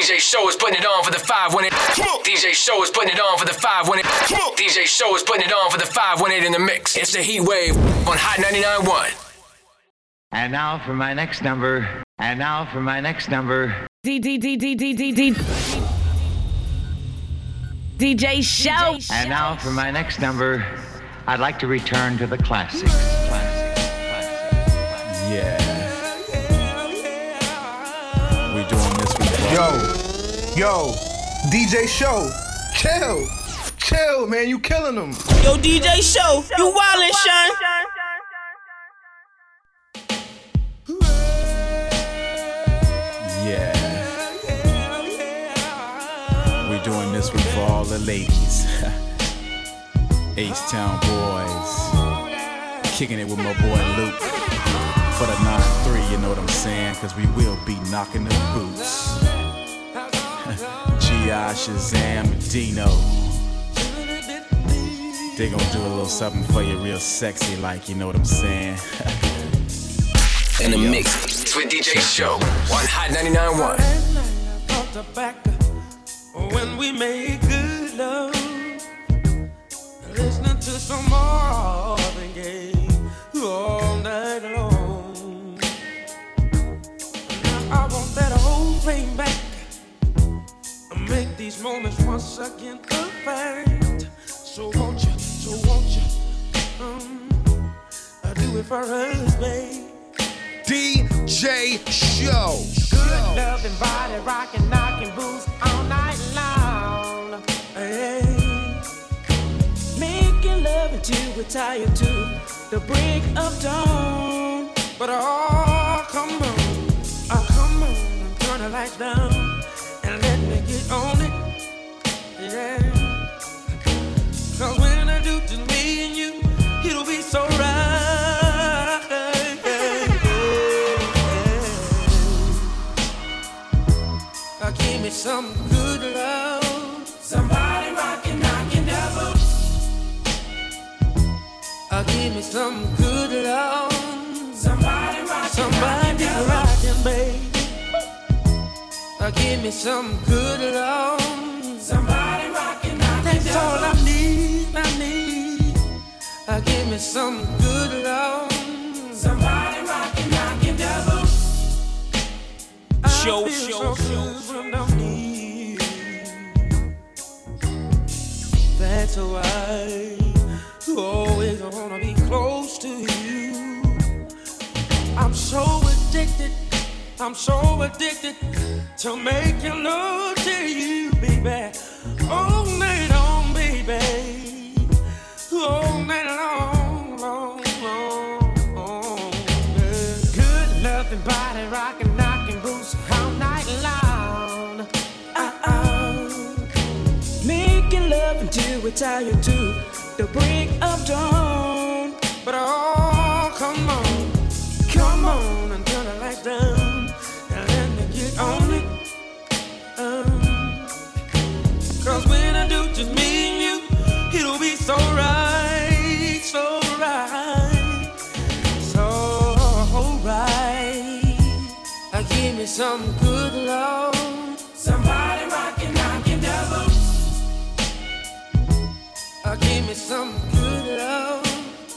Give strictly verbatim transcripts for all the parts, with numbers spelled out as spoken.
D J Show is putting it on for the five when it. D J Show is putting it on for the five when it. D J Show is putting it on for the five when it in the mix. It's the heat wave on Hot ninety-nine point one. And now for my next number. And now for my next number. D D D D D D D. D J Show. And now for my next number. I'd like to return to the classics. Classics, classics, classics. Yeah. We doing this with yo, yo, D J Show, chill, chill, man, you killing them. Yo, D J Show, you wildin', son. Yeah. We doing this with all the ladies. H-Town boys, kicking it with my boy Luke, for the nine three, you know what I'm saying, cause we will be knocking the boots, G I, Shazam, Dino, they gon' do a little something for you real sexy like, you know what I'm saying. In the mix, it's with D J Show, on Hot ninety-nine point one. When we make good love, listening to some Marvin Gaye all night long. Now I want that old thing back. Make these moments once again a fact. So won't you, so won't you, um, I do it for us, babe. D J Show. Good loving body, rockin', knockin' boots all night long. Hey. Till we're tired to the break of dawn. But oh, come on, oh, come on, turn the lights down and let me get on it, yeah. Cause when I do to me and you, it'll be so right, yeah, yeah, yeah. Give me some good love, somebody rockin', knockin' devil. Uh, give me some good love. Somebody rockin', somebody rockin', baby. Uh, give me some good love. Somebody rockin', knockin'. That's all I need, I need. Uh, give me some good love. Somebody rockin', knockin', devil. I show, feel show, so show. Good when I'm near. That's alright. Always I wanna be close to you. I'm so addicted, I'm so addicted to making love to you, baby. All night long, baby. All night long, long, long, long. Good loving body, rocking, knocking boots all night long. Uh-oh. Making love until we're tired too. The break of dawn, but oh, come on, come on, and turn the lights down, and let me get on it, um, cause when I do just me and you, it'll be so right, so right, so right, uh, give me some good love, somebody rockin', knockin' devil. Uh, give me some good love.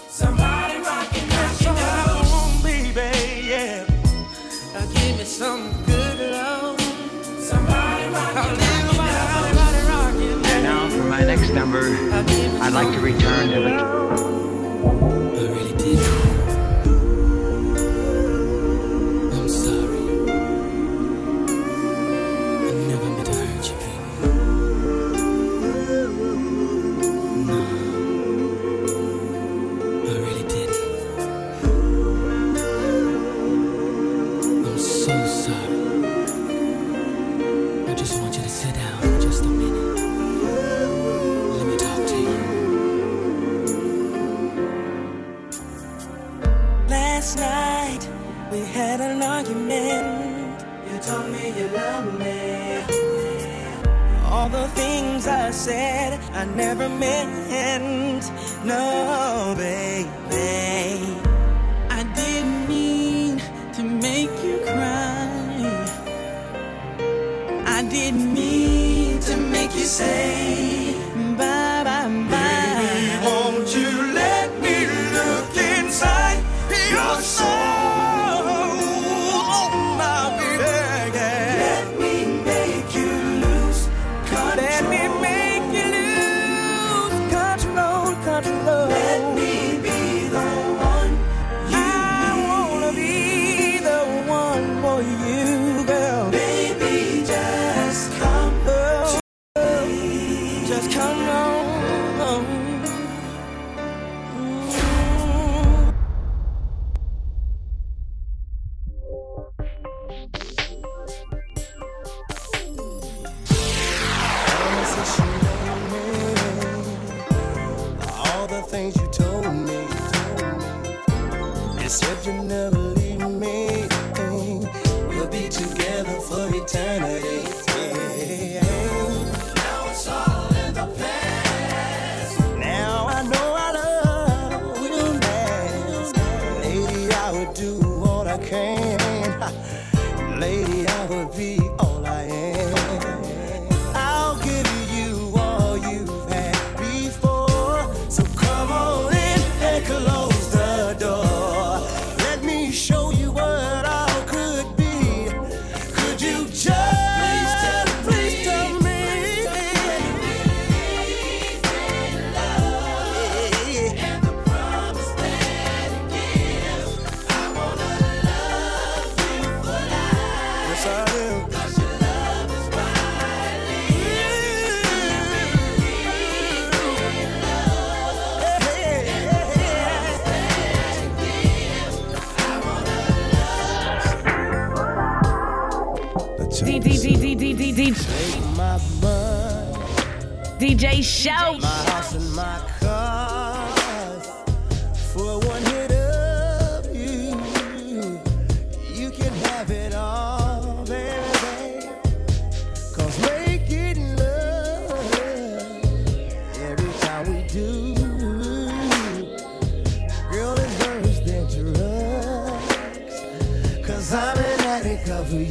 Somebody rockin', knockin' down. That's all I want, baby, yeah. Uh, give me some good love. Somebody rockin', knockin' down. And now for my next number, uh, I'd like to return to the... I really did. I'm sorry. I never meant to hurt you, baby. Said I never meant, no, baby. I didn't mean to make you cry. I didn't. say bye bye bye. Baby, won't you let me look inside your soul? Oh my baby, let me make you lose control. Let me make you lose control, control. Let me be the one you I need. Wanna be the one for you, girl. Baby, just come. Come on. Mm-hmm. All the things you told me, you said you'd never leave me. We'll be together for eternity. Now it's all. Lady, I would be all I am. I'll give you all you've had before. So come on in and close the door. Let me show you what I could be. Could you just please tell me? D J Show. My house and my car for one hit of you. You can have it all, baby. 'Cause making love every time we do, girl, it's worse than drugs. 'Cause I'm an addict of you.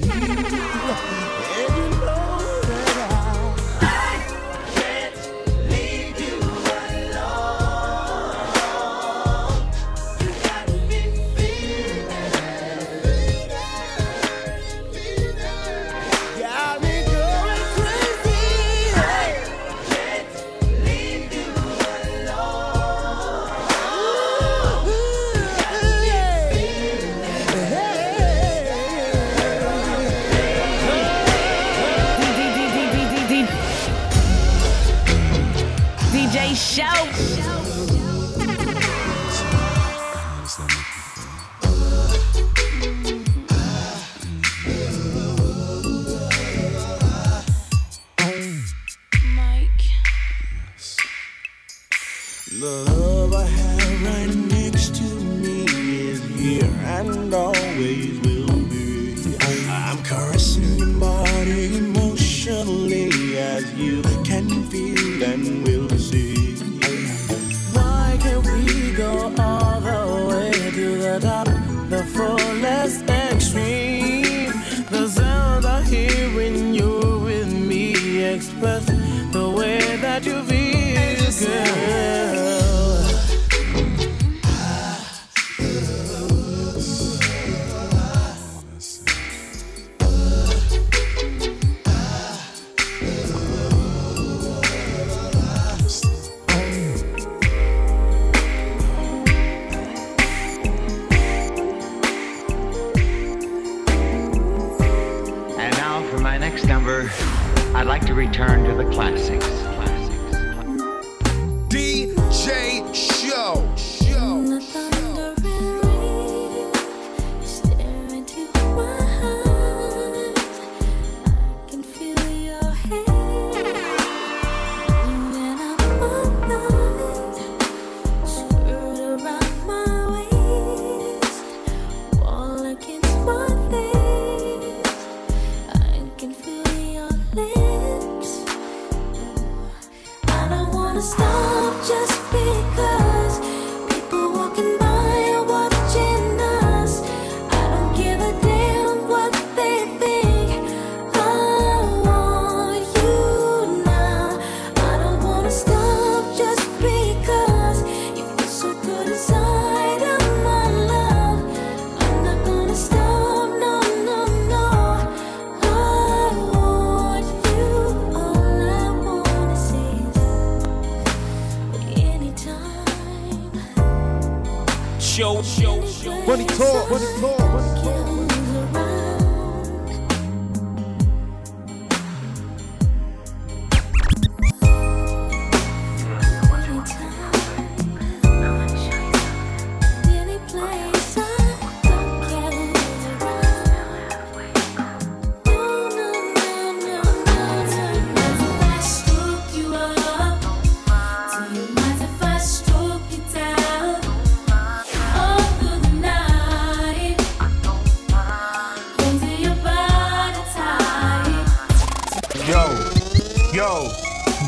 Show. Show. Money talk. Money talk. Money talk.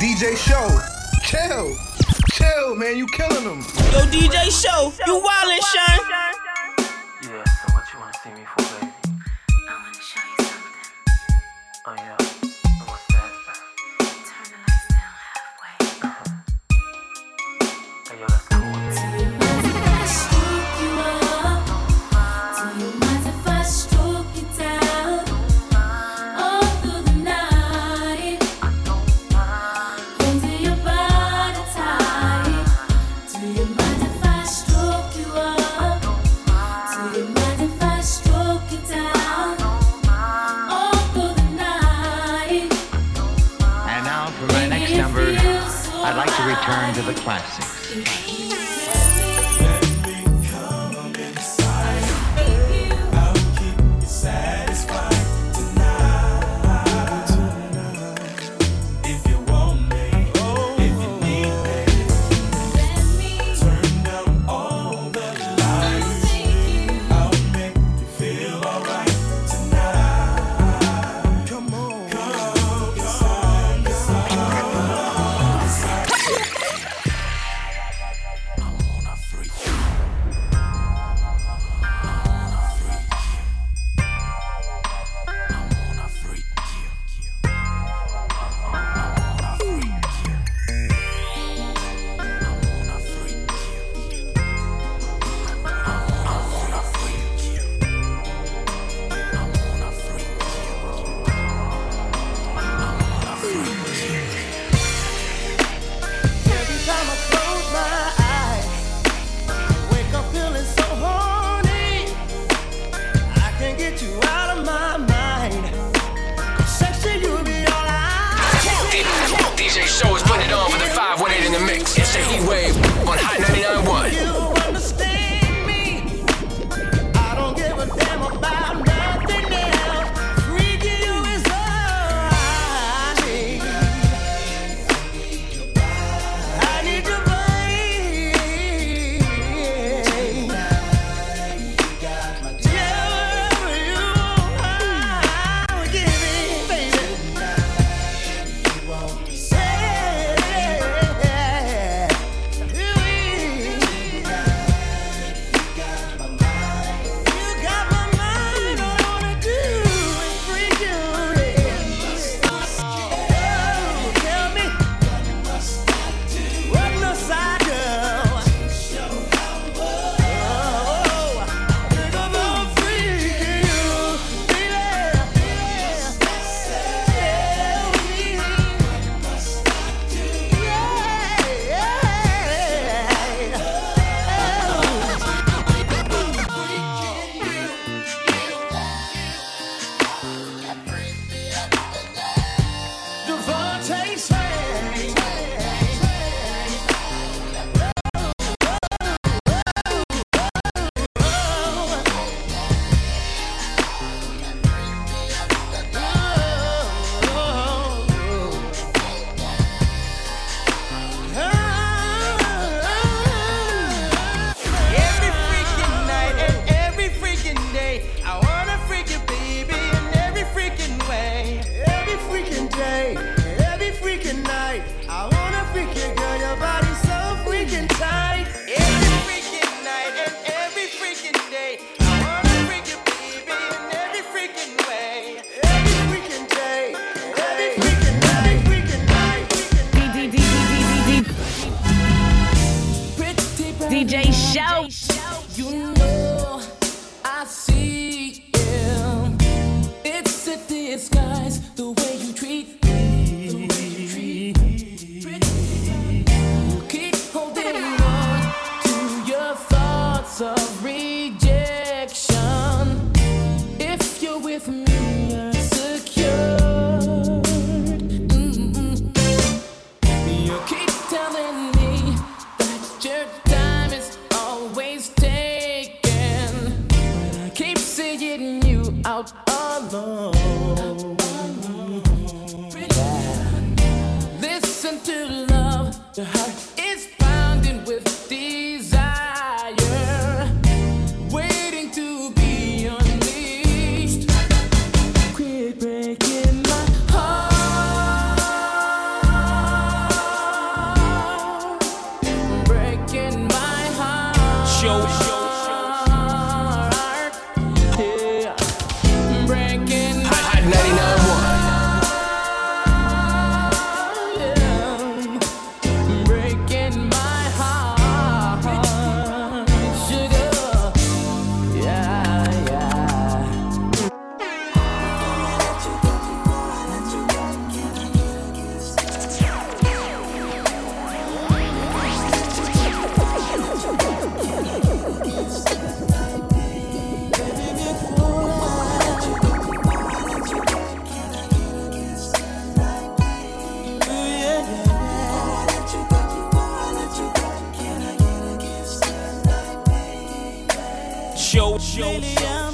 D J Show, chill, chill, man, you killing them. Yo, D J Show, you wildin', Sean. Yeah, so what you wanna see me for, baby? I wanna show you something. Oh yeah, and what's that? Turn the lights down halfway. Uh-huh. Hey yo, that's cool. Do you mind if I stroke you up? Do you mind if I stroke you down? I'd like to return to the classics. So your time is always taken. I keep seeing you out alone. Listen to love, your heart is pounding with desire, waiting to be unleashed. Quit breaking my heart, breaking my heart. Show, show, show, yeah, breaking my heart. Hot ninety-nine. Lately I've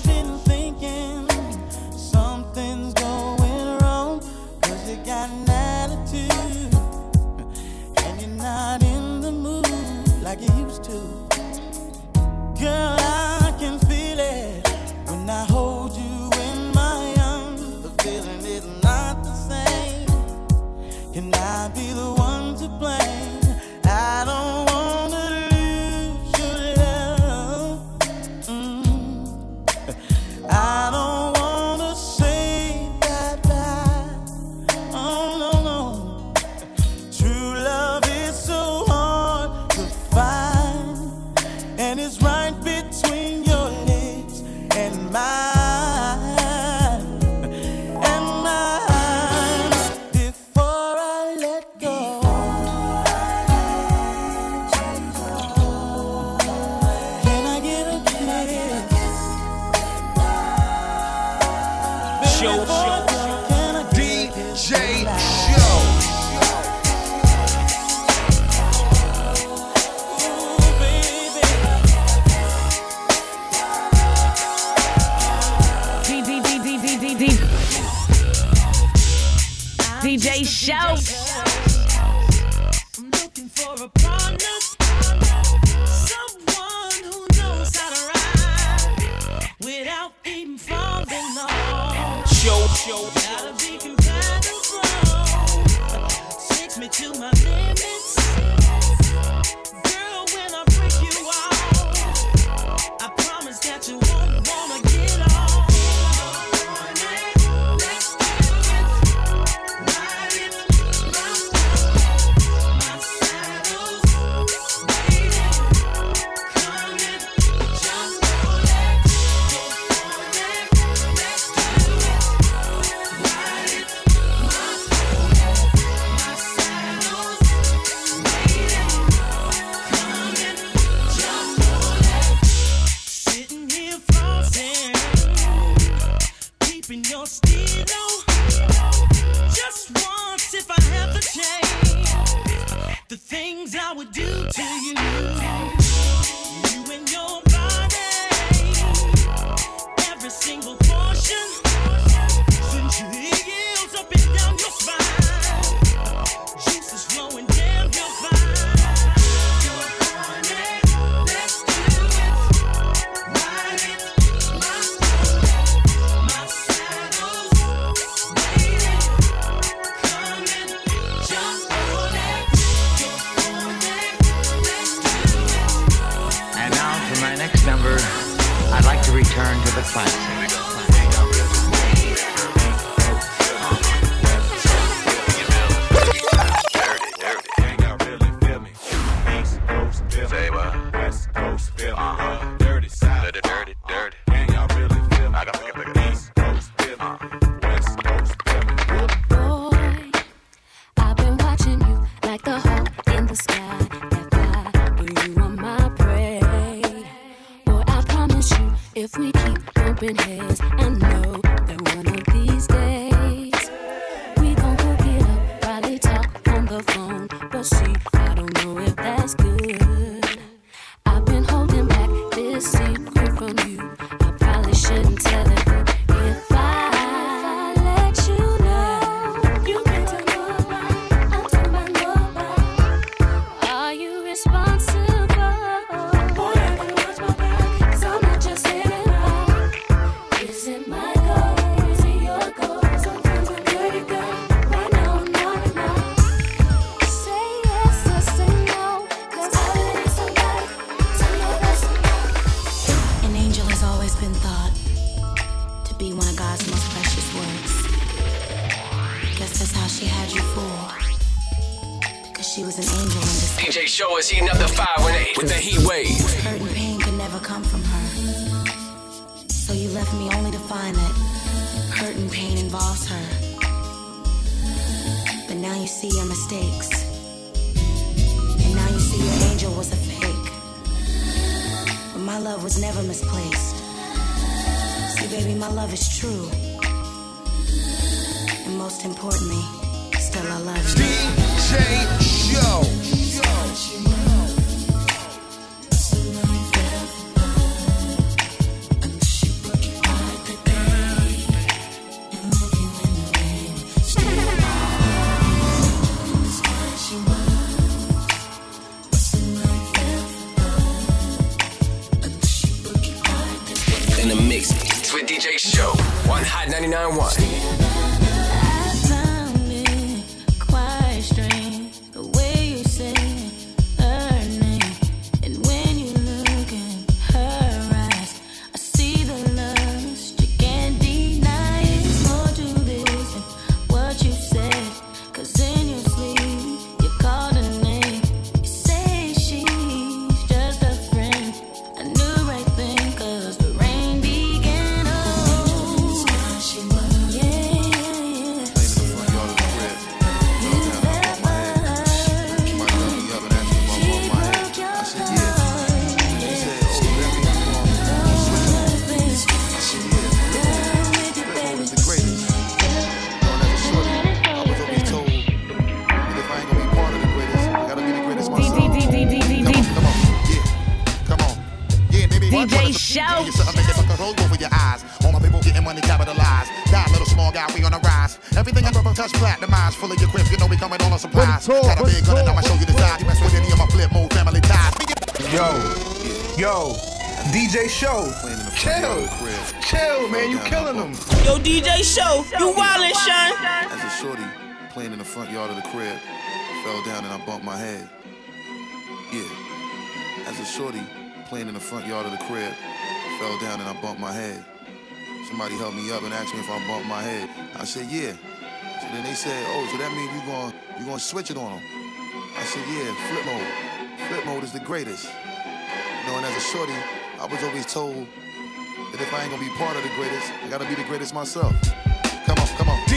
been thinking something's going wrong, 'cause you got an attitude and you're not in the mood like you used to. Girl, I can feel it when I hold you in my arms. The feeling is not the same. Can I be the one to blame? I don't D J Show. I'm looking for a partner, someone who knows how to ride without even falling off. Show, show, gotta be compatible. Takes me to my limits, girl. When I break you off, I promise that you won't wanna get off. The things I would do to you, you and your body, every single portion, since your heels up and down your spine, juice is flowing down your spine. Return to the classic. Dirty, dirty, really feel me. East Coast feel me. West Coast feel me. Dirty, side, dirty, dirty. Ain't y'all really feel me? I gotta look at the East Coast feel me. West Coast feel me. Good boy, I've been watching you like a hawk in the sky. If we keep bumping heads, I know that one of these days we gon' hook it up, probably talk on the phone. But see, I don't know if that's good. Show is heating up the fire when it, with the heat wave. Hurt and pain could never come from her. So you left me only to find that hurt and pain involves her. But now you see your mistakes. And now you see your angel was a fake. But my love was never misplaced. See, baby, my love is true. And most importantly, still I love you. D J Show. In the mix, it's with D J Show on Hot ninety-nine point one. Show, chill, chill, man, you killing them. Yo, D J Show, you wildin', son. As a shorty playing in the front yard of the crib, fell down and I bumped my head. Yeah. As a shorty playing in the front yard of the crib, fell down and I bumped my head. Somebody helped me up and asked me if I bumped my head. I said yeah. So then they said, oh, so that means you gonna you gonna switch it on them. I said yeah, flip mode. Flip mode is the greatest. You know, and as a shorty, I was always told that if I ain't gonna be part of the greatest, I gotta be the greatest myself. Come on, come on. D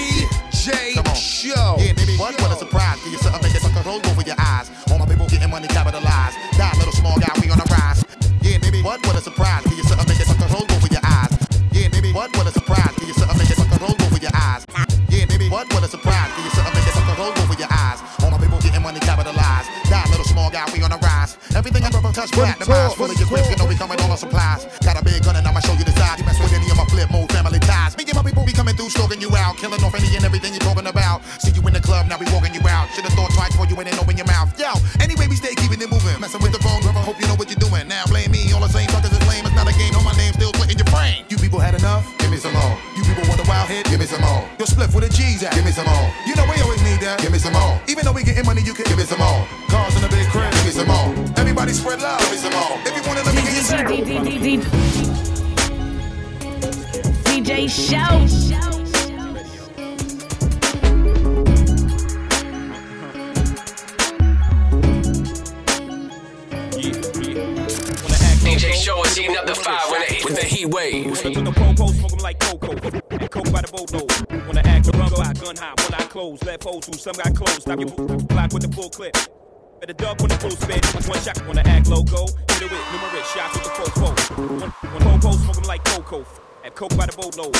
J yeah. Come on. Show. Yeah, baby, what? What a surprise. Give you something that sucker roll over your eyes. All my people getting money capitalized. Die, little small guy, we on the rise. Yeah, baby, what? What a surprise. Give you something that sucker roll over your eyes. Yeah, baby, what? What a surprise. Give you something that sucker roll over your eyes. Yeah, baby, what? What a surprise. Give you something that sucker roll over your eyes. All my people getting money capitalized. Die, little small guy, we on the rise. Everything I ever touch, black, the eyes. Full of your grip, you know we coming all our supplies. Got a big gun and I'ma show you the size. You mess with any of my flip mode family ties. Me and my people be coming through, slogan you out. Killing off any and everything you're talking about. See you in the club, now we walking you out. Should've thought twice before you went and opened your mouth. Yo, anyway we stay keeping it moving. Messing with the wrong river, hope you know what you're doing. Now blame me, all the same fuckers is lame. It's not a game, no my name still put in your brain. You people had enough? Give me some more. You people want a wild hit? Give me some more. Your split with the G's at? Give me some more. You know we always need that? Give me some more. Even though we getting money, you can give me some more. Cars in the big crib? Give me some more. Everybody spread love, it's them all. If you wanna let me get some D J Show. D J Show is heating up the fire with the heat wave. With the popo, smoke 'em like cocoa. And coke by the bodo. Wanna act the rubber, I gun high, one eye closed. Left pole through, some got closed. Stop your block with the full clip. Better duck when the full spit. One shot on the act logo. Hit it with numerous shots with the fofo. One, one popo, smoke 'em like cocoa. And coke by the boatload.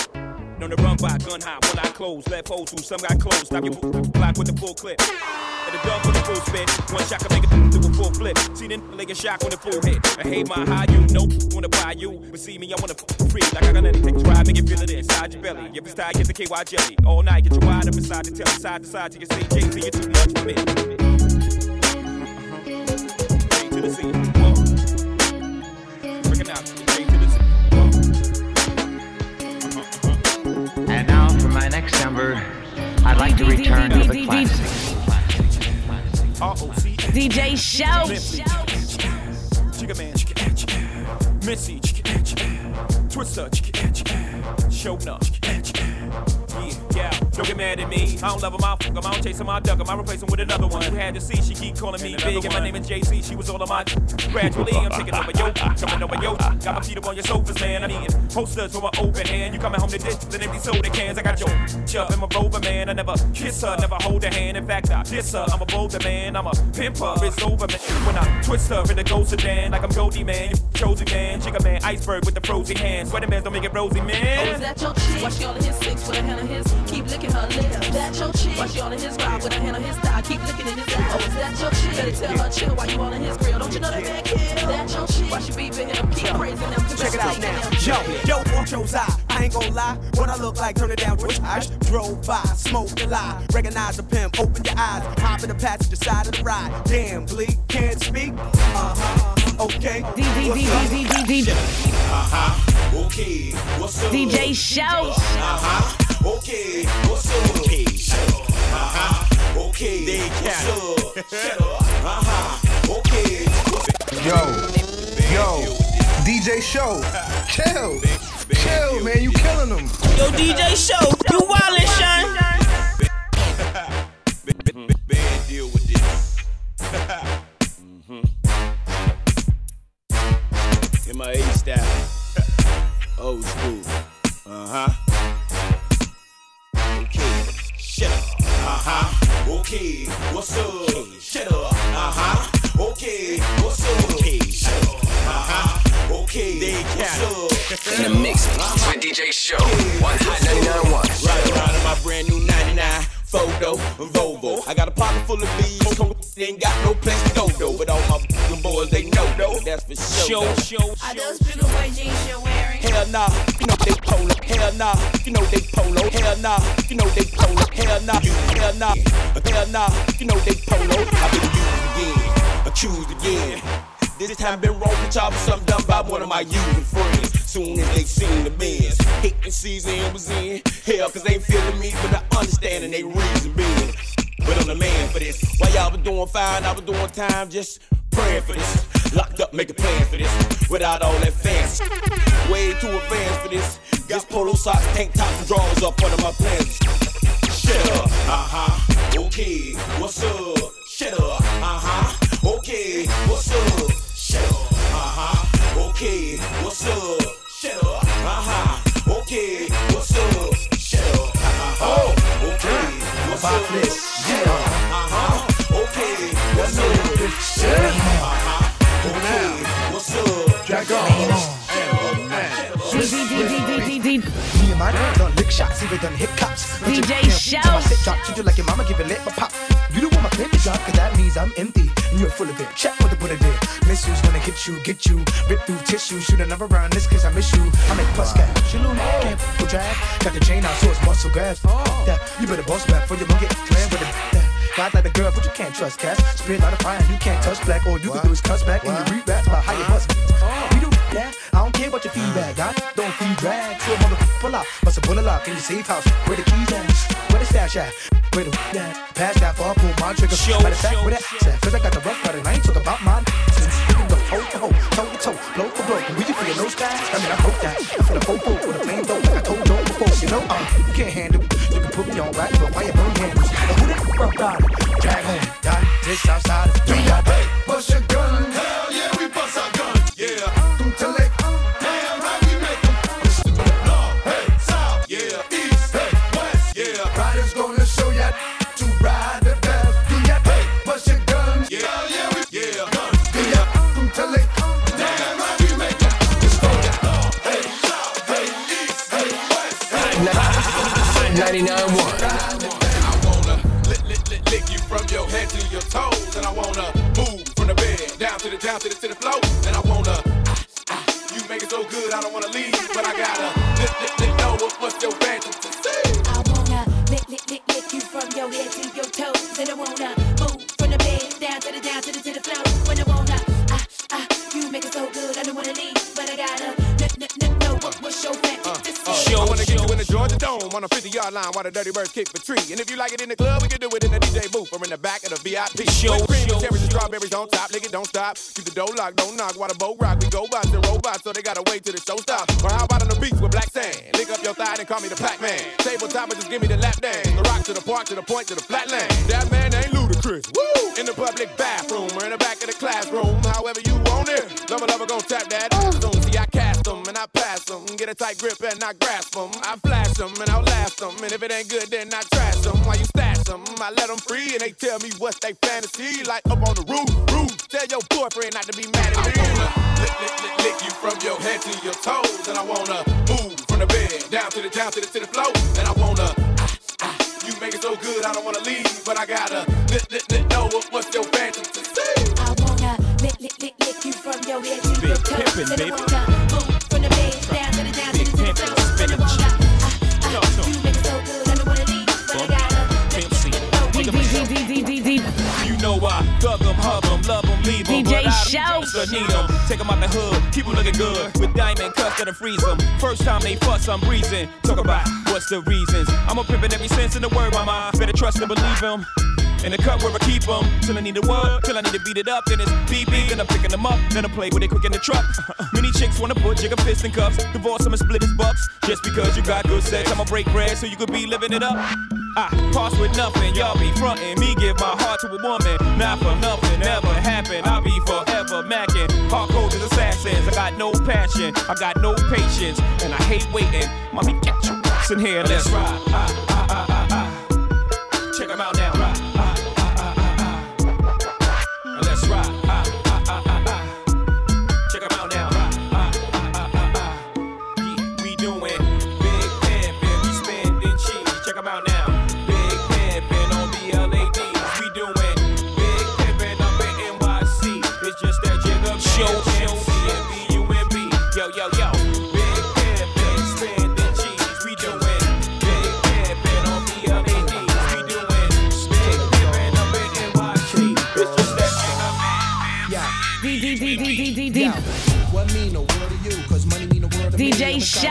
On the run by, gun high, one eye closed. Left pole through, some got closed. Stop your block with the full clip. Better duck with the full spit. One shot can make it through a full flip. See the leg a shock on the full hit. I hate my high, you know, wanna buy you. But see me, I wanna f free. Like I got nothing to try, make it feel it inside your belly. If it's tight, get the K Y jelly. All night, get you wide up inside the tail, side to side till you see Jay Z, you're too much for me. To the scene, whoa. Breaking out to the scene, whoa. And now for my next number, I'd like to return to the classic. D J Show. Chicken Man, Missy, Twister, Show Nuts. Yeah, yeah. don't get mad at me. I don't love him, I fuck him, I don't chase him, I duck him, I replace him with another one. You had to see, she keep calling me big, and my name is J C, she was all of my. Gradually, I'm taking over yo, coming over yo. Got my feet up on your sofas, man. I mean, posters from my overhand. You coming home to ditch and empty soda cans. I got your chub in my rover, man. I never kiss her, never hold her hand. In fact, I diss her. I'm a bolder man, I'm a pimper. It's over, man. When I twist her in the gold sedan, like I'm Goldie, man. Josie, man. Chica, man. Iceberg with the frozen hands. Sweater man, don't make it rosy, man. Oh, is that your chick? Why she all in his six with a hand on his? Keep licking her lips. That your chick? Why she all in his ride with a hand on his thigh? Keep licking in his ass. Oh, is that your chick? Better tell her chill while you all in his grill. Don't you know that man kill? That your chick? Why she beeping him? Keep praising him. Check it out now. Yo, yo, Joe's eye. I ain't gonna lie. What I look like, turn it down, twitch. I drove by, smoked a lie. Recognize the pimp, open your eyes. Hop in the passenger side of the ride. Damn, bleak, can't speak. Uh-huh. Okay. D D D D D D D. Uh-huh. Okay. What's up? D J Show. Uh-huh. Okay. What's up? Okay. Uh-huh. Okay. They cat. Shut up. Uh-huh. Okay. Yo. Yo. D J Show. Kill. Kill, man. You killing them. Yo, D J Show. You wildin', son. Bad deal with this. Mm-hmm. In my H-Town, old school, uh-huh, okay, shut up, uh-huh, okay, what's up, shut up, uh-huh, okay, what's up, okay, shut up, uh-huh, okay, they what's up, in the mix uh-huh. with D J Show, one Hot ninety-nine point one, right around in my brand new ninety-nine. Photo and Volvo. I got a pocket full of bees. Ain't got no place to go though. But all my them boys, they know though. That's for sure. Show, show, show. Are those bigger boy jeans you're wearing? Hell nah, you know they polo. Hell nah, you know they polo. Hell nah, you know they polo. Hell nah, hell nah, hell nah, you know they polo. I've been used again, accused again. This time been wrong with y'all, but something done by one of my using friends. Soon as they seen the Benz, hating season was in. Hell, cause they feeling me, but I understand and they reason being. But I'm the man for this. While y'all was doing fine, I was doing time, just praying for this. Locked up, making plans for this. Without all that fancy, way too advanced for this. Got polo socks, tank tops, and drawers up under my pants. Shut up, uh-huh, okay, what's up? Shut up, uh-huh, okay, what's up? Shut up, uh-huh, okay, what's up? Shut up, uh-huh, okay, what's up? Shut up, uh-huh, oh, okay, what's up? Shut up, uh-huh, okay, what's up? Shut up, uh-huh, okay, what's up? Drag on. Me and mine done lick shots, even done hip cops. D J Show. Treat you like your mama, give it lit, but pop. You don't want my pen to drop, cause that means I'm empty. And you're full of it, check what the Buddha did. Missus wanna hit you, get you, rip through tissue. Shoot another round, this cause I miss you. I make plus cash, you little can't go drag. Got the chain out, so it's muscle grabs. That, you better boss back, for you won't get clear with it. Ride like a girl, but you can't trust cats. Spit out of fire, you can't touch black. All you can do is cuss back, and you read raps about how you bust. We do that, I don't care about your feedback. I don't feed drag, so I'm gonna pull out. Bust a bullet lock in your safe house, where the keys at? Where the stash at? Where the f*** at? Pass that far, pull my trigger. Matter of fact, where that f*** at? Cause I got the rough pattern, I ain't talking about mine. Since we can go toe to hoe, toe to toe, blow for blow. And we can feel no skies, I mean I broke that. I feel a fofo with a flame though, like I told y'all before. You know, uh, you can't handle it. You can put me on right, but why you burn handles? But who the f*** rough got it? Drag home, got it, this outside is three. Hey, bust your gun, hell yeah, we bust our gun, yeah. ninety-nine point one. I wanna lick, lick, lick, lick you from your head to your toes. And I wanna move from the bed down to the, down to the, to the floor. And I wanna, ah, ah, you make it so good I don't wanna leave. But I gotta lick, lick, lick, know what, what's your fantasy. I wanna lick, lick, lick, lick you from your head to your toes. And I wanna move from the bed down to the, down to the, to the floor. And I wanna, ah, ah, you make it so good I don't wanna leave. But I gotta lick, lick, lick, know what, what's your fantasy. uh, uh, I wanna get you in the Georgia Dome. on the fifty-yard line while the dirty birds kick the tree. And if you like it in the club, we can do it in the D J booth or in the back of the V I P. Show, cream, show, cherries, and strawberries on top, nigga, don't stop. Keep the door locked, don't knock, while the boat rock. We go by the robots, so they gotta wait till the show stops. Or how about on the beach with black sand? Lick up your thigh and call me the Pac-Man. Tabletop and just give me the lap dance. The rock to the park, to the point, to the flatland. That man ain't ludicrous. Woo! In the public bathroom or in the back of the classroom, however you want it. Lover, lover, gon' tap that. See, I cast them and I pass them. Get a tight grip and I grasp them. I flash them and I'll laugh them. And if it ain't good, then I trash them. While you stash them, I let them free. And they tell me what's they fantasy. Like up on the roof, roof. Tell your boyfriend not to be mad at me. I wanna lick, lick, lick, lick you from your head to your toes. And I wanna move from the bed down to the, down to the, to the floor. And I wanna, ah, ah, you make it so good I don't wanna leave. But I gotta lick, lick, lick, know what's your fantasy. I wanna lick, lick, lick, lick you from your head to your toes. And I wanna move from the bed down to the, down to the, to the floor. And I wanna, ah, ah, you make it so good I don't wanna leave. But I gotta lick, lick, lick, lick you from your head. You know I dug them, hug them, love them, leave them. D J Show. Need them, take them out the hood, keep them looking good. With diamond cuffs that'll freeze them. First time they fuss, I'm breezing. Talk about what's the reasons. I'm a pimpin' every sense in the word, mama. Better trust and believe him. In the cup where I keep them. Till I need a word, till I need to beat it up. Then it's beep beep, then I'm picking them up. Then I play with it quick in the truck. Many chicks wanna put jigger fists in cuffs. Divorce them and split his bucks. Just because you got good sex, I'ma break bread so you could be living it up. I pass with nothing, y'all be frontin'. Me give my heart to a woman, not for nothing, never happened. I'll be forever mackin'. Hardcore is assassins, I got no passion, I got no patience, and I hate waiting. Mommy, get your ass in here, let's ride. Ah, ah, ah, ah, ah. Check them out now, ride. Ah, ah, ah, ah, ah. Let's ride. Ah, ah, ah, ah, ah. Check them out now, ride. Ah, ah, ah, ah, ah. Yeah, we doing big pimpin', we spendin' cheese. Check them out now. Yo, yo, yo, yo, yo. Big pimpin', spendin' cheese, we doin'. Big pimpin' on the M sixteen, we doin'. Big pimpin' up in N Y C, it's just that shit up in D, D, D, D, D, D. What mean the world to you? Cause money mean the world to me. D J Show.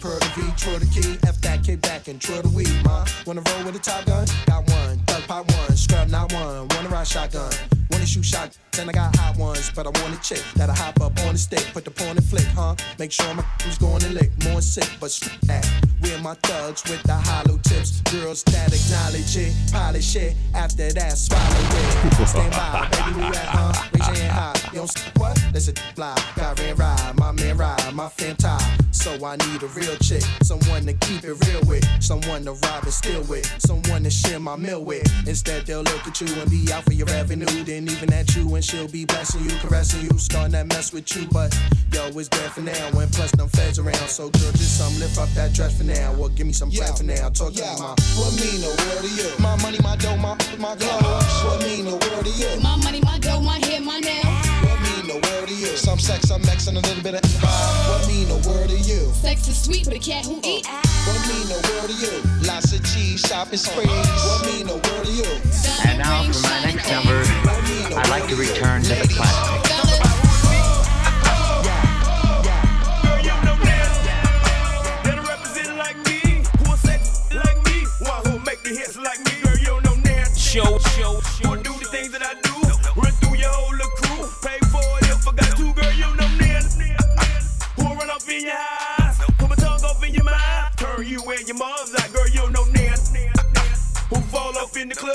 Per the V, Troy the key, F that, kick back, and Troy the weed, ma. Wanna roll with a top gun? Got one. Thug pop one, scrub not one. Wanna ride shotgun? Wanna shoot shot, then I got hot ones, but I want a chick that'll hop up on the stick, put the pawn and flick, huh? Make sure my who's going to lick, more sick, but strip that. We're my thugs with the hollow tips, girls that acknowledge it, polish it, after that, swallow it. Stand by, baby, who at, huh? Raise your hand high, you don't see what? That's a fly, got ran ride, my man ride, my fam tie. So I need a real chick, someone to keep it real with, someone to rob and steal with, someone to share my meal with. Instead, they'll look at you and be out for your revenue, then even at you, and she'll be blessing you, caressing you, starting that mess with you. But yo, it's bad for now, and plus them feds around. So girl, just some lift up that dress for now, or give me some bread for now. Talk to me, ma. What mean the world to you? My money, my dough, my my glow. What mean the world to you? My money, my dough, my hair, my nails. Some sex, some X, and a little bit of oh. What mean the world to you? Sex is sweet, but a cat who eat oh. What mean the world to you? Lots of cheese, shopping sprees oh. What mean the world to you? And now for my next number, I'd like to return to the classic. Show, show, show. Do the things that I do, run through your whole little crew, pay for it. Got two girl, you know near, who'll run up in your eyes, put my tongue off in your mind, turn you and your mom's out, girl, you know near, who fall off in the club,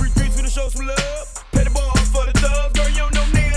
free drinks for the show some love, pay the balls for the thugs, girl, you know near.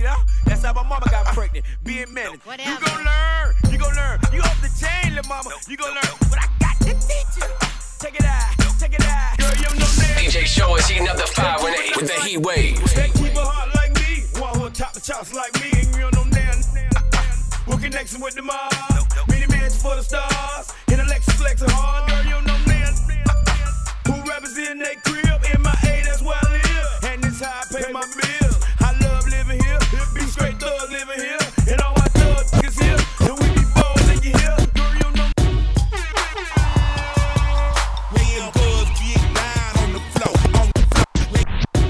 you know? That's how my mama got pregnant, being managed. Nope. You gon' learn, you gon' learn. You off the chain, little mama. Nope. You gon' learn what I got to teach you. Check it out, check it out. Girl, you know that. D J Show is heating up the fire with the, with the heat wave. They keep a heart like me, one who top the chops like me. And you know damn, we'll connect with the mob. Many men for the stars, intellect flexing hard. Girl, you know man. Who represent their crib in my A, that's where I live. And this how I pay my bills. I love living here, be straight thugs living here. And all my thugs is here, and we be balls in your here. Girl, you know. We them thugs get down on the floor, on the floor. We them.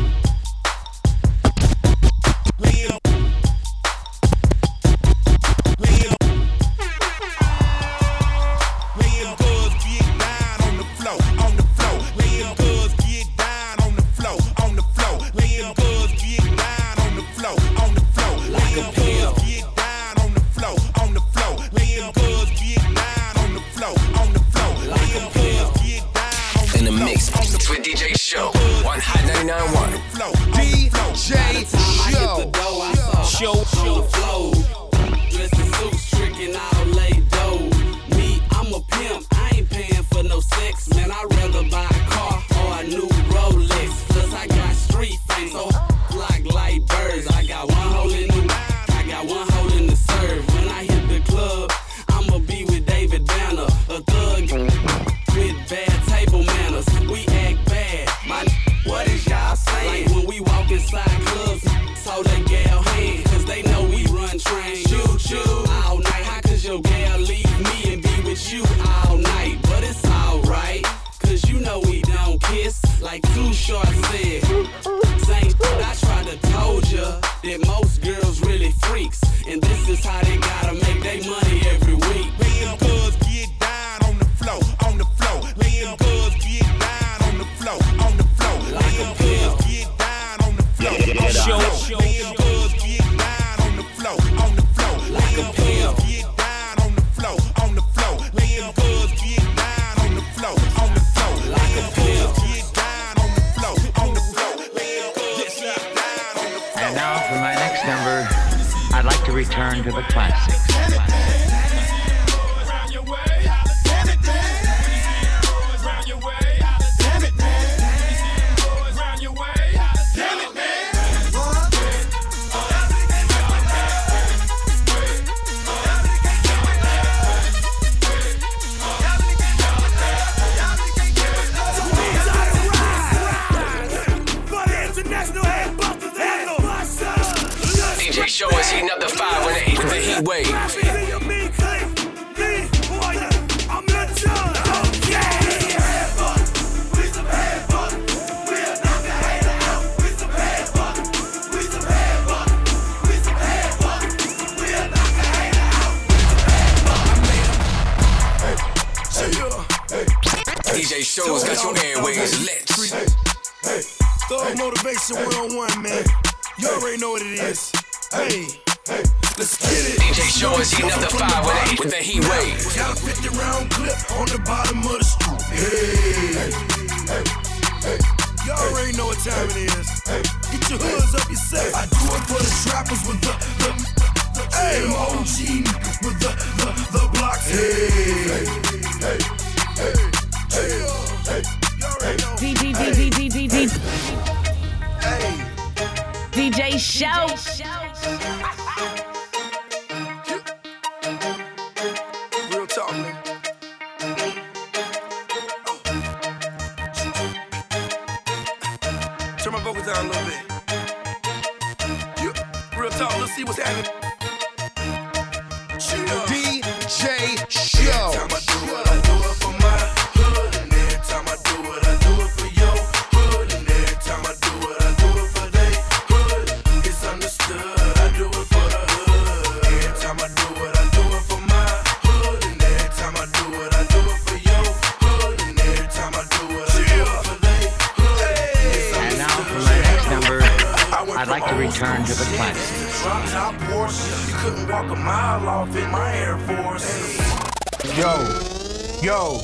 Yo,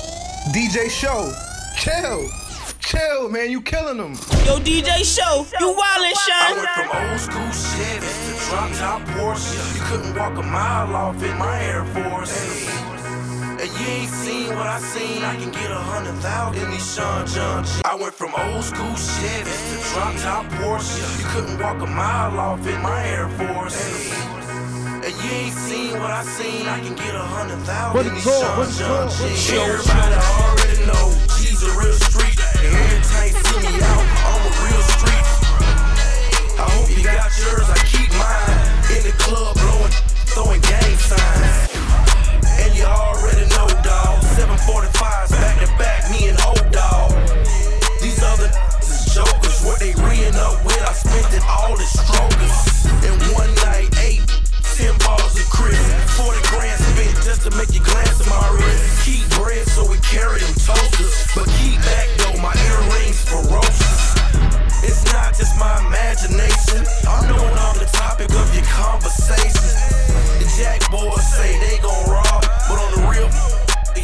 D J Show, you wildin', Shine. I went from old school shit to drop top Porsche. You couldn't walk a mile off in my Air Force. Hey. And you ain't seen what I seen. I can get a hundred loud in these Sean John. I went from old school Chevy to drop top Porsche. You couldn't walk a mile off in my Air Force. Hey. And you ain't seen what I seen. I can get a hundred thousand. Everybody already know she's a real street. And every time you see me out on the real street. I hope you got yours, I keep mine. In the club blowing, throwing gang signs. And you already know, dawg. seven forty-fives back to back, me and old dawg. These other is jokers. What they reeing up with, I spent it all in strokers. In one night, eight. Ten balls of crisp, forty grand spent just to make you glance at my wrist. Keep bread so we carry them toasters, but keep back though, my earrings ferocious. It's not just my imagination, I'm knowing all the topic of your conversation. The jack boys say they gon' rob, but on the real,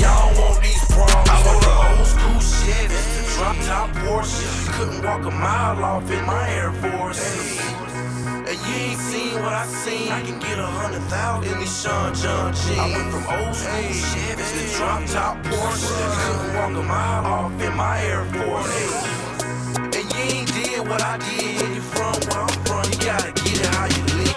y'all don't want these problems. I want the old school shit, drop top Porsche. Couldn't walk a mile off in my Air Force. And you ain't seen what I seen. I can get a hundred thousand in these Sean John jeans. I went from old school Chevy to drop top Porsche. Couldn't walk a mile off in my Air Force. Hey. And you ain't did what I did. Where you from, where I'm from, you gotta get it how you live.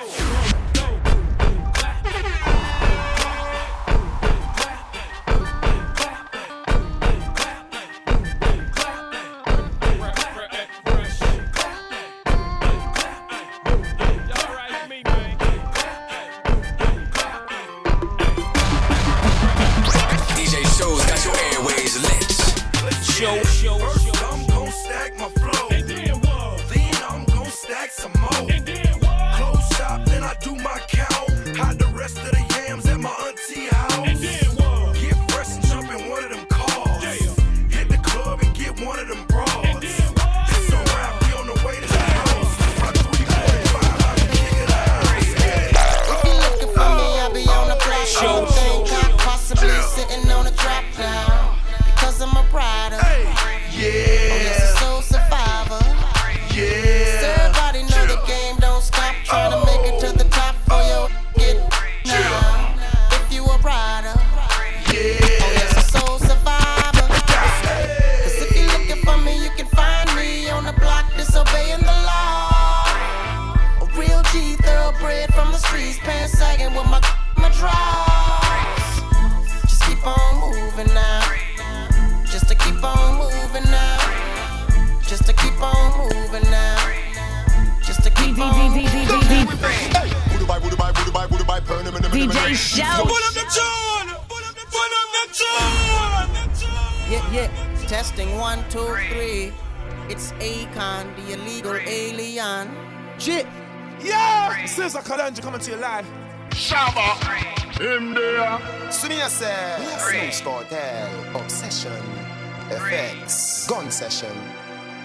Session,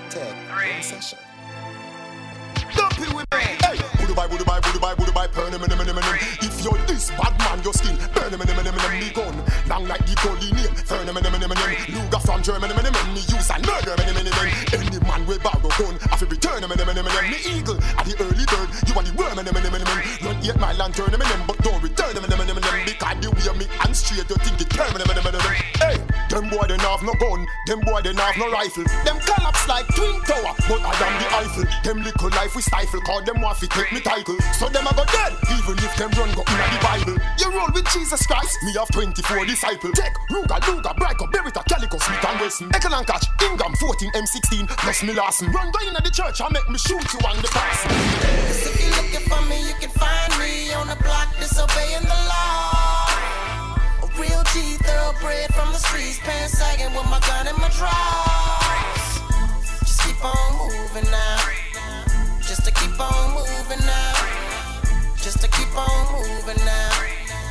take one session. Don't be with me. Hey, would buy, would buy, would buy, would buy, burn him, him, him, him. If you're this bad man, your skin burn him, him, him, him. The gun long like the Goldie name, burn him, him, him, him. Luger from Germany, him, him, him. Me use a murder, him, him, him. Any man will borrow gun, I feel return him, him, him, him. Me eagle at the early bird, you are the worm, him, him, him, him. Don't eat my lantern, him, him, but don't return him, him, him, him. Because you hear me and straight, you think it turn him, him, him, him. Hey. Them boy they have no gun, them boy they have no rifle. Them collapse like twin tower, but I am the Eiffel. Them little life we stifle, cause them want to take me title. So them I go dead, even if them run go in the Bible. You roll with Jesus Christ, me have twenty-four disciples. Take Ruga, Luger, Brico, Berita, Calico, Smith and Wilson. Ekel and catch, Ingram, fourteen, M sixteen, plus me Larson. Run down in the church and make me shoot you on the pass. Cause if you're looking for me, you can find me on the block disobeying the law. Real G, thoroughbred from the streets, pants sagging with my gun in my drawers. Just keep on moving now. Just to keep on moving now. Just to keep on moving now.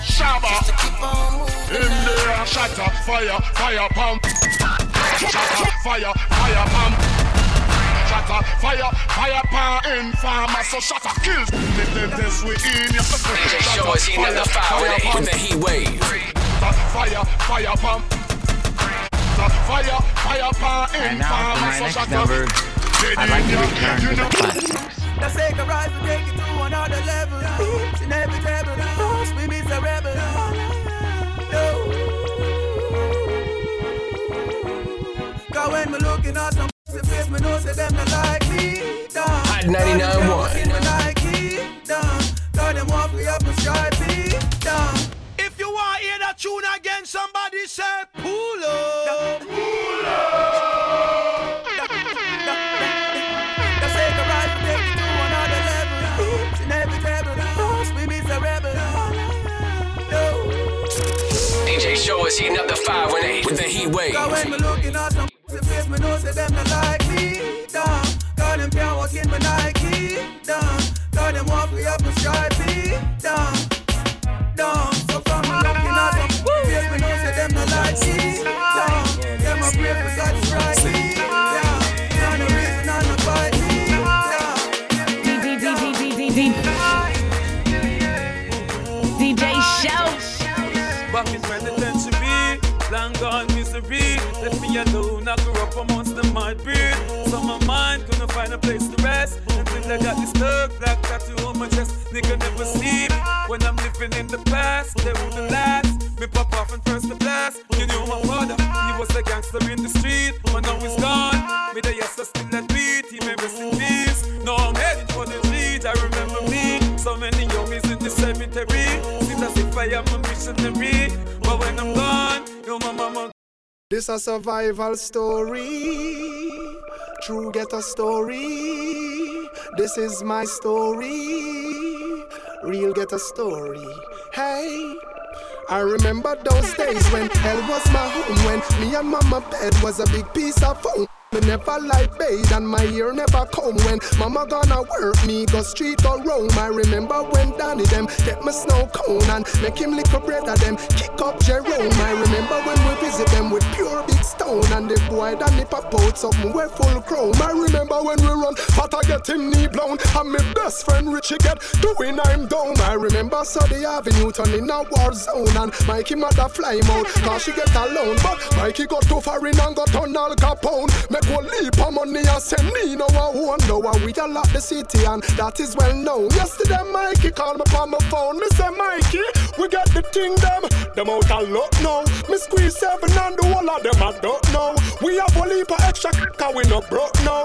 Shabba. Just to keep on moving now. In there, shut up, fire, fire pump. Shut up, fire, fire pump. Shatter, fire, fire, power, in farmer, so shatter, kill. This, this, this, we in your system. Show us another fire with the heat wave. Fire, fire pump. Fire, fire pump. And now for my next number, I'd like to return to the classics. Let's take a rise and take it to another level. Nike, Nike, down. Turn them off, we up and Skype, down. If you want to hear that tune again, somebody say, pull up. Pull up. That's it, the right thing to another level. It's in every table, house, we miss a rebel. D J Show is heating up the fire when they with the heat wave. So when we looking at them, the face, we know that them not like me, down. Turn them can't walk in with Nike, down. Turn them off, we up and Skype, down. Down. So from me looking at them, the face, we know that them not like me, down. Them a brave, we got strike me, down. None of reason, none of fight me, down. D J Show. Back in where the land should be, long gone misery. Left me alone, I grew up amongst the mud breed. So my mind couldn't find a place to rest until I got this stuck black tattoo on my chest. Nigga never sleep when I'm living in the past. They wouldn't last. Me pop off and first the blast. You knew my father, he was a gangster in the street, but now he's gone. Me the yes, I still that beat. He may rest in peace. Now I'm headed for the street. I remember me. So many youngies in the cemetery. I am a missionary, but when I'm gone, you're my mama. This a survival story, true ghetto story. This is my story, real ghetto story. Hey, I remember those days when hell was my home, when me and mama bed was a big piece of foam. Me never like bathe and my ear never come. When mama gonna work me, go street go roam. I remember when Danny them get my snow cone and make him lick a bread of them, kick up Jerome. I remember when we visit them with pure big stone and the boy that nip a boat something we're full chrome. I remember when we run, but I get him knee blown and my best friend Richie get doing I'm down. I remember Sunday Avenue turning a war zone and Mikey mother fly mode cause she get alone. But Mikey got too far in and got on Al Capone. Go leap on money and send me no one. No one, we all love the city and that is well known. Yesterday Mikey called me from my phone. Me say Mikey, we got the thing them. Them out a lot now. Me squeeze seven and the whole of them I don't know. We have a leap of extra cause we no broke now.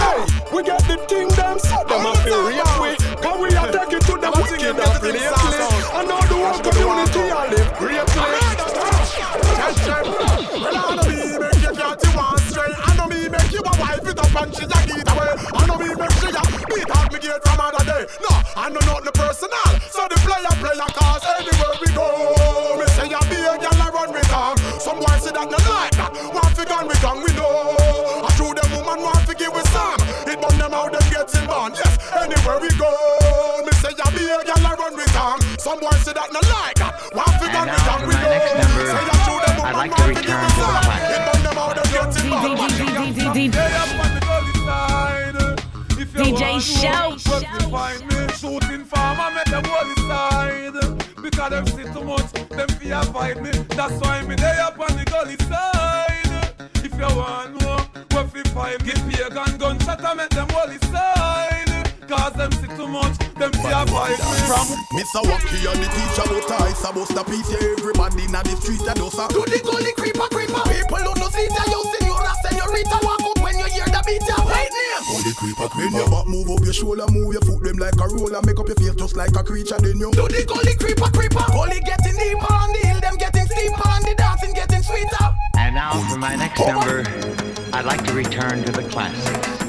Hey, we got the thing them. So them a furious way. Cause we are taking to the wicked and place. I know the whole community I live greatly. I know me make you a wife with a punch in your gate away. I know me make you beat out me gate from another day. No, I know not the personal. So the player player cause anywhere we go. Me say you be a girl I run with her. Some wife say that not like that. One fi gun we gun we know. I threw them woman one fi give with some. It burn them out them gates in bond. Yes, anywhere we go. Me say you be a girl I run with her. Some wife say that not like that. One fi gun we gun we know. Say you threw them woman like one fi give with some. It burn them out them gates in bond. D J Show. Shooting farmer make them all decide. Because them see too much, them fear fight me. That's why me lay up on the gully side. If you want more, what we fight? Give me a gun, gun shot and make them all decide. Cause them see too much, them fear fight me. From Mister Wacky and the teacher with ties, I must appease everybody in the street and also do the gully creeper creeper. People who no see that you see you senorita walk up when you hear the beat up right now. Oh, the creeper creeper. When your back move up your shoulder, move your foot them like a roller. Make up your face just like a creature, then you do the gully creeper creeper. Gully getting deeper on the hill, them getting steeper and the dancing getting sweeter. And now gully for my creeper. Next number, I'd like to return to the classics.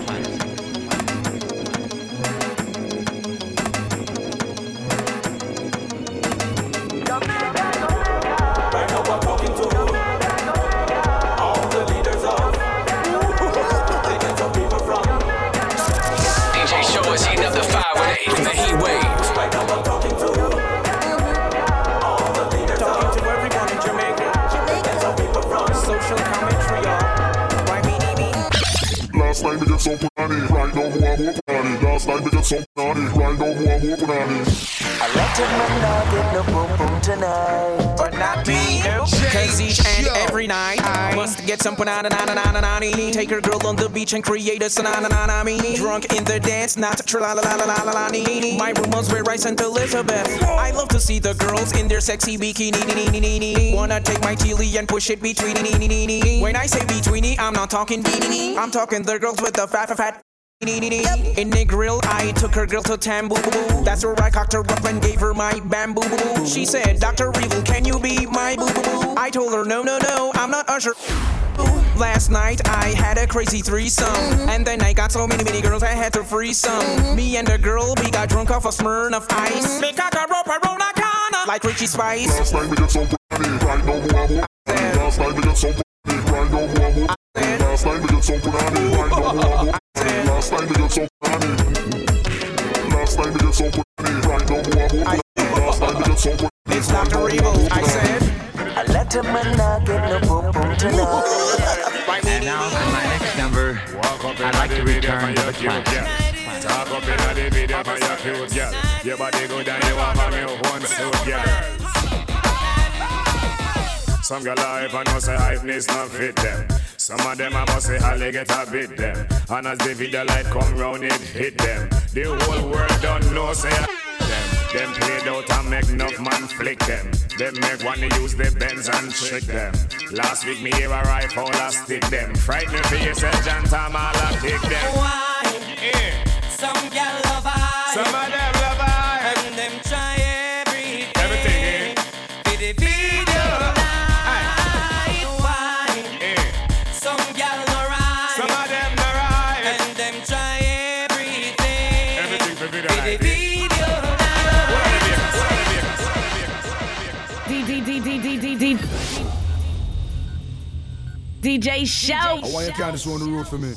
Last night we get some punani, right now who I'm open on it. Last night we get some punani, right now who I'm open on it. I let him not get no boom boom tonight, but not me, because each and every night I must get some punani, na-na-na-na-na-ni. Take her girl on the beach and create a sanananami. Drunk in the dance, not tra-la-la-la-la-la-la-ni. My roommates wear rice and Elizabeth. I love to see the girls in their sexy bikini. Wanna take my chili and push it betweeny. When I say betweeny, I'm not talking beanie. I'm talking the girls with the fat fat fat. Yep. In the grill, I took her girl to Tamboo. That's where I cocked her up and gave her my bamboo. She said, Doctor Evil, can you be my boo-boo? I told her, no, no, no, I'm not Usher. Last night I had a crazy threesome, mm-hmm. and then I got so many, many girls I had to free some. Mm-hmm. Me and the girl, we got drunk off a Smirnoff Ice. Me cocked her up around the corner, like Richie Spice. Last night we got so funny, right now who I want. Last night we got so funny, right now who I want. Last night we got so funny, right now who I want. Last night we got so funny. Last night we got so funny. Right now, who I want. Last night we got so funny. It's Doctor Evil, I said. I let him and I get no boom boom tonight. And now for my next number, I'd like to return to the class. Talk up in the video for your cute girl. Your body go down, you have a new one suit girl. Some girl life and no say hype needs not fit them. Some of them I must say how they get a bit them. And as the video light come round it hit them. The whole world don't know say I them. Them played out and make enough man flick them. Them make one to use the bends and trick them. Last week me hear a rifle I stick them. Frighten me for yourself John Tom all I kick them. Why? Yeah. Some girl love I. Some of them love I. And them try every day. Everything for the video. D J Show. I want you to carry this on the road for me.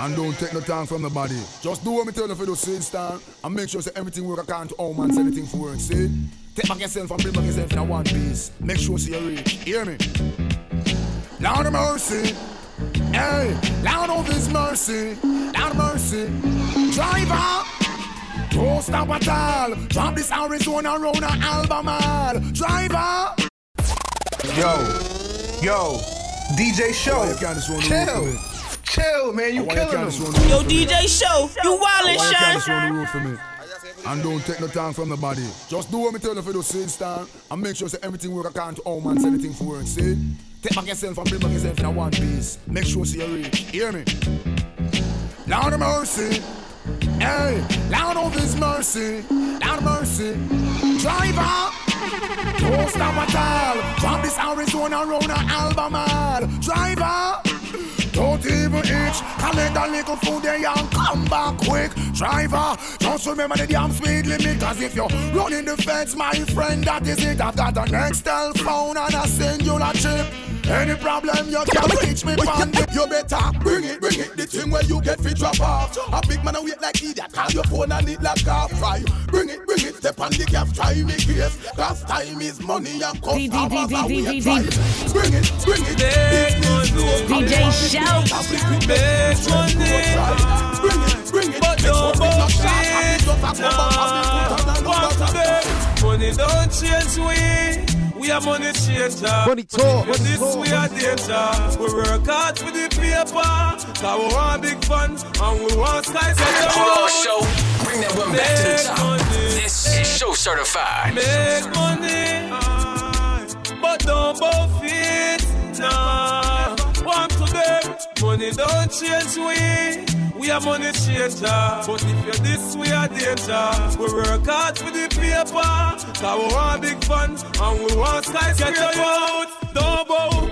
And don't take no time from nobody. Just do what me tell you for those scenes, stand. And make sure say everything work according to how man say anything for work, see? Take back yourself and bring back yourself in a one piece. Make sure see you reach. Hear me? Lord of mercy. Hey, Lord of his mercy. Lord of mercy. Driver. Don't stop at all. Drop this Arizona Rona album all. Driver. Yo. Yo. D J Show, chill, chill, man, you killing them. Yo, D J Show, you wildin' shine. And don't take no time from nobody. Just do what me tell you for those scenes, stand. And make sure say everything work according to how man say anything for work, see? Take back yourself and bring back yourself in a one piece. Make sure see you reach, hear me? Lord of mercy, hey, Lord of his mercy, Lord of mercy, driver. Don't stop at all. Drop this Arizona Rona album all. Driver, don't even itch. Collect a little food there and come back quick. Driver, just remember the damn speed limit. Cause if you're running the fence, my friend, that is it. I've got a Nextel phone and a singular chip. Any problem you can reach me from. You better bring it, bring it. The thing where you get fit drop off. A big man a wait like idiot. Call your phone and it like a fry. Bring it, bring it. Step on the cap, try me case. Cause time is money and cost hours a wait try. Bring it, bring it. D J Shout. Bring it, bring it. But don't bullshit. Money don't change we. We are money changer. Money talk. But this we are danger. We work hard for the paper. Cause we want big fun and we want skies on the road. Show. Bring that one back to the top. Money. This is show certified. Make money, but don't both it. Nah, want to be. Money don't change we. We are money changer, but if you're this, we are danger. We work hard for the paper, cause we want big fun, and we want skies. Get your out, don't bow.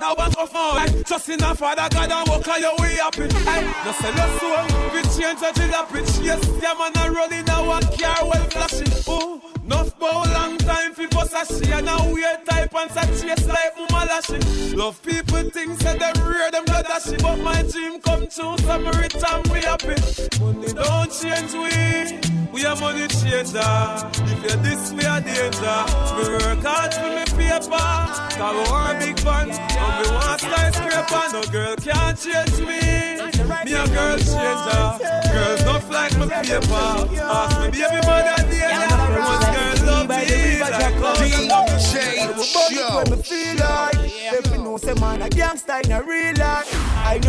Now back off now, just in a father God and walk on your way happy. No sell your soul, we change the jillapitch. Yes, your man a rolling now and car well flashing. Ooh, enough bow long time for sashi, and now we are type and sachets like mama lashing. Love people things that them rear them no dashing, but my dream come true, so me rich and we happy. Money don't change we, we are money changer. If you're this, we are danger. We work hard for me paper, cause we want big fun, and we want skyscraper. No girl can't change me, me a girl changer. Girls don't like my paper, ask me baby mother dear. I don't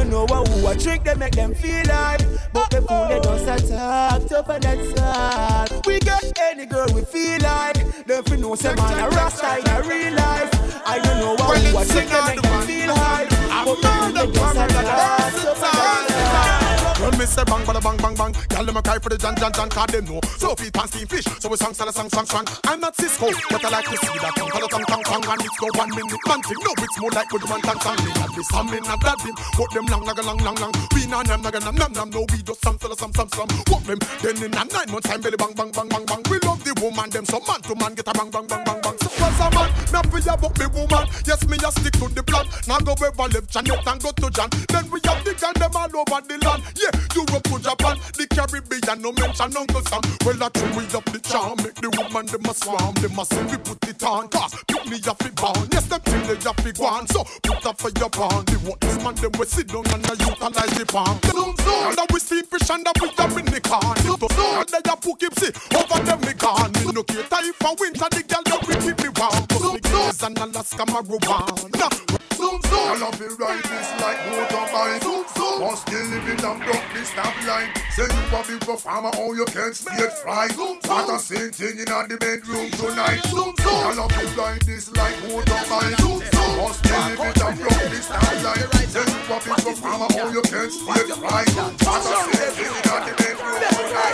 know what who I drink, they make them feel like. But the fool they don't start talk, tough and that's all. We got any girl we feel like. Don't you know say man a rasta in a real life. I don't know what who I drink, they make them feel like. But the fool they don't start talk, tough and that's all. When me This say bang, bada bang, bang, bang. Y'all them a cry for the John, John, John. Cause them know so feet and steam fish. So we sang, sala, sang, sang, sang. I'm not Cisco, but I like to see that tongue. Cause tongue, tongue, tongue, and it's no one minute man thing. No, it's more like good man, tongue, tongue. Me not this, I'm in not that thing. What them long, naga, long, long, long. We na, nam, naga, nam, nam, nam. No, we just sam, sala, sam, sam, sam. What them? Then in a nine month time, belly bang, bang, bang, bang, bang. We love the woman, them so man to man get a bang, bang, bang, bang, bang. So what's a man? Me feel about me woman. Yes, me a stick to the plan. Now go ever left Janet and go to Jan. Then we have the gun them all over the land. Yeah, Europe to Japan, the Caribbean, no mention Uncle Sam. Well, I true we up the charm, make the woman them a swarm. Them a say we put it on, cause pick me a fi bound. Yes, them till they a fi gone, so put up for your band. The what this man them we sit down and I utilize the palm. Zoom zoom, now we see fish and we have in the can. Zoom zoom, they a put Gipsy over them the can. Me no care if I winter the girl that we keep me warm. Zoom zoom, and Alaska marijuana. Zoom zoom, all of the right is like motorbike. Zoom zoom, must still living and broke this damn line. Say you a big performer, oh you can't get fried. Zoom zoom, what a same thing in the bedroom tonight. Zoom zoom, all of the right is like motorbike. Zoom zoom, must still living and broke this damn line. Say you a big performer, oh you can't get fried. What a same thing in the bedroom tonight.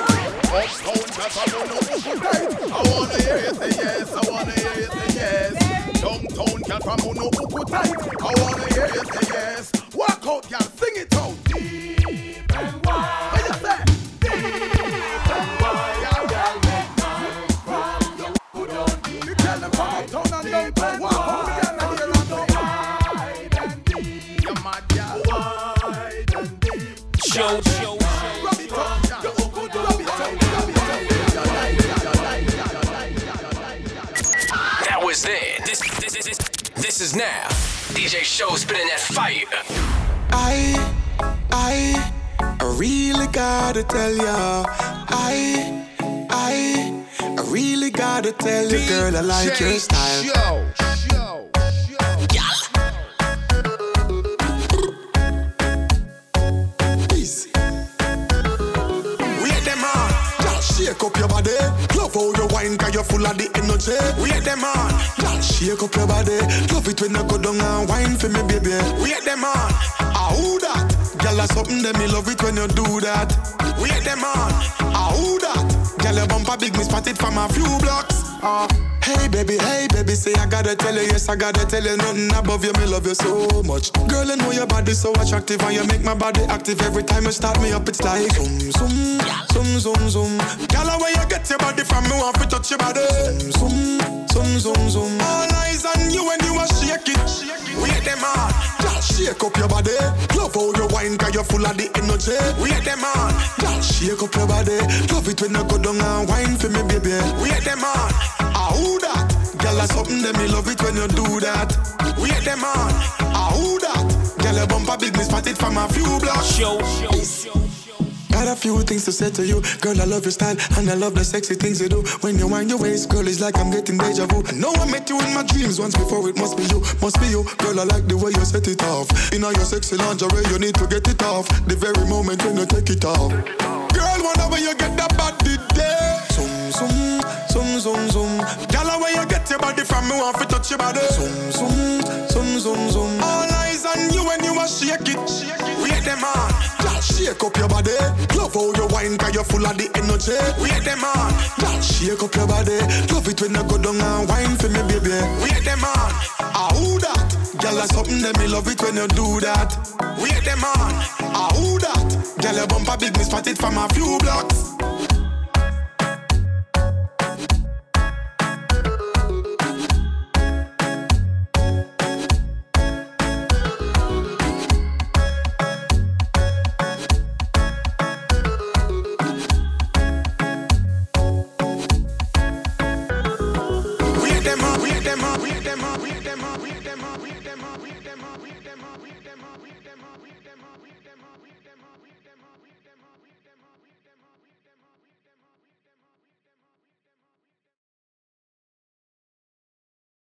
Uptown, that's a no-no tonight. I wanna hear you say yes, I wanna hear you say yes. Downtown, girl from Uno Pupu tight. I wanna hear you say yes. Walk out, girl, sing it out. Deep and wide. What you say? Deep and wide. Y'all girl make money from the who don't deep. You tell them from uptown and down to walk out. Y'all girl, you don't wide and deep. You're mad, y'all. Wide and deep. Show, show, show. Rub it up, y'all. You're who could rub it up. Rub it up. Y'all like, y'all like, y'all like, y'all like, y'all like. That was it. This, this, this, this is now. D J Show spinning that fire. I, I, I really gotta tell ya. I, I, I really gotta tell you, girl, I like your style. Show, show, show. Easy. Wait them on. Just shake up your body. Love how you wine, cause you're full of the energy. We at them on. Y'all shake up your body. Love it when you go down and wine for me, baby. We at them on. Ah, who that? Y'all are something that me love it when you do that. We at them on. Ah, who that? Y'all a bumper big, me spotted from a few blocks. Ah. Hey baby, hey baby, say I gotta tell you, yes I gotta tell you, nothing above you, me love you so much. Girl, I know your body so attractive and you make my body active. Every time you start me up, it's like zoom, zoom, zoom, zoom, zoom. Girl, where you get your body from, me want to touch your body. Zoom, zoom, zoom, zoom, zoom. All eyes on you when you a shake it. We at them on. Just shake up your body. Love how you wine, cause you're full of the energy. We at them on. Just shake up your body. Love it when you go down and wine for me, baby. We at them on. Ah, who that? Girl, that's something that me love it when you do that. We at them on. Ah, who that? Girl, a bumper big, me spotted from a few blocks. Show, show, show, show. Got a few things to say to you. Girl, I love your style and I love the sexy things you do. When you wind your waist, girl, it's like I'm getting deja vu. I know I met you in my dreams once before. It must be you, must be you. Girl, I like the way you set it off. In all your sexy lingerie, you need to get it off. The very moment when you take it off. Girl, whenever you get that body there. Zoom, zoom. Zoom, zoom, zoom. Girl, where you get your body from, me want to touch your body. Zoom, zoom, zoom, zoom, zoom. All eyes on you when you a shake it. We at them on. Just shake up your body. Love how you wine, cause you're full of the energy. We at them on. Just shake up your body. Love it when you go down and wine for me, baby. We at them on. Ah, who that? Girl, that's something that me love it when you do that. We at them on. Ah, who that? Girl, your bumper big, me spotted from a few blocks.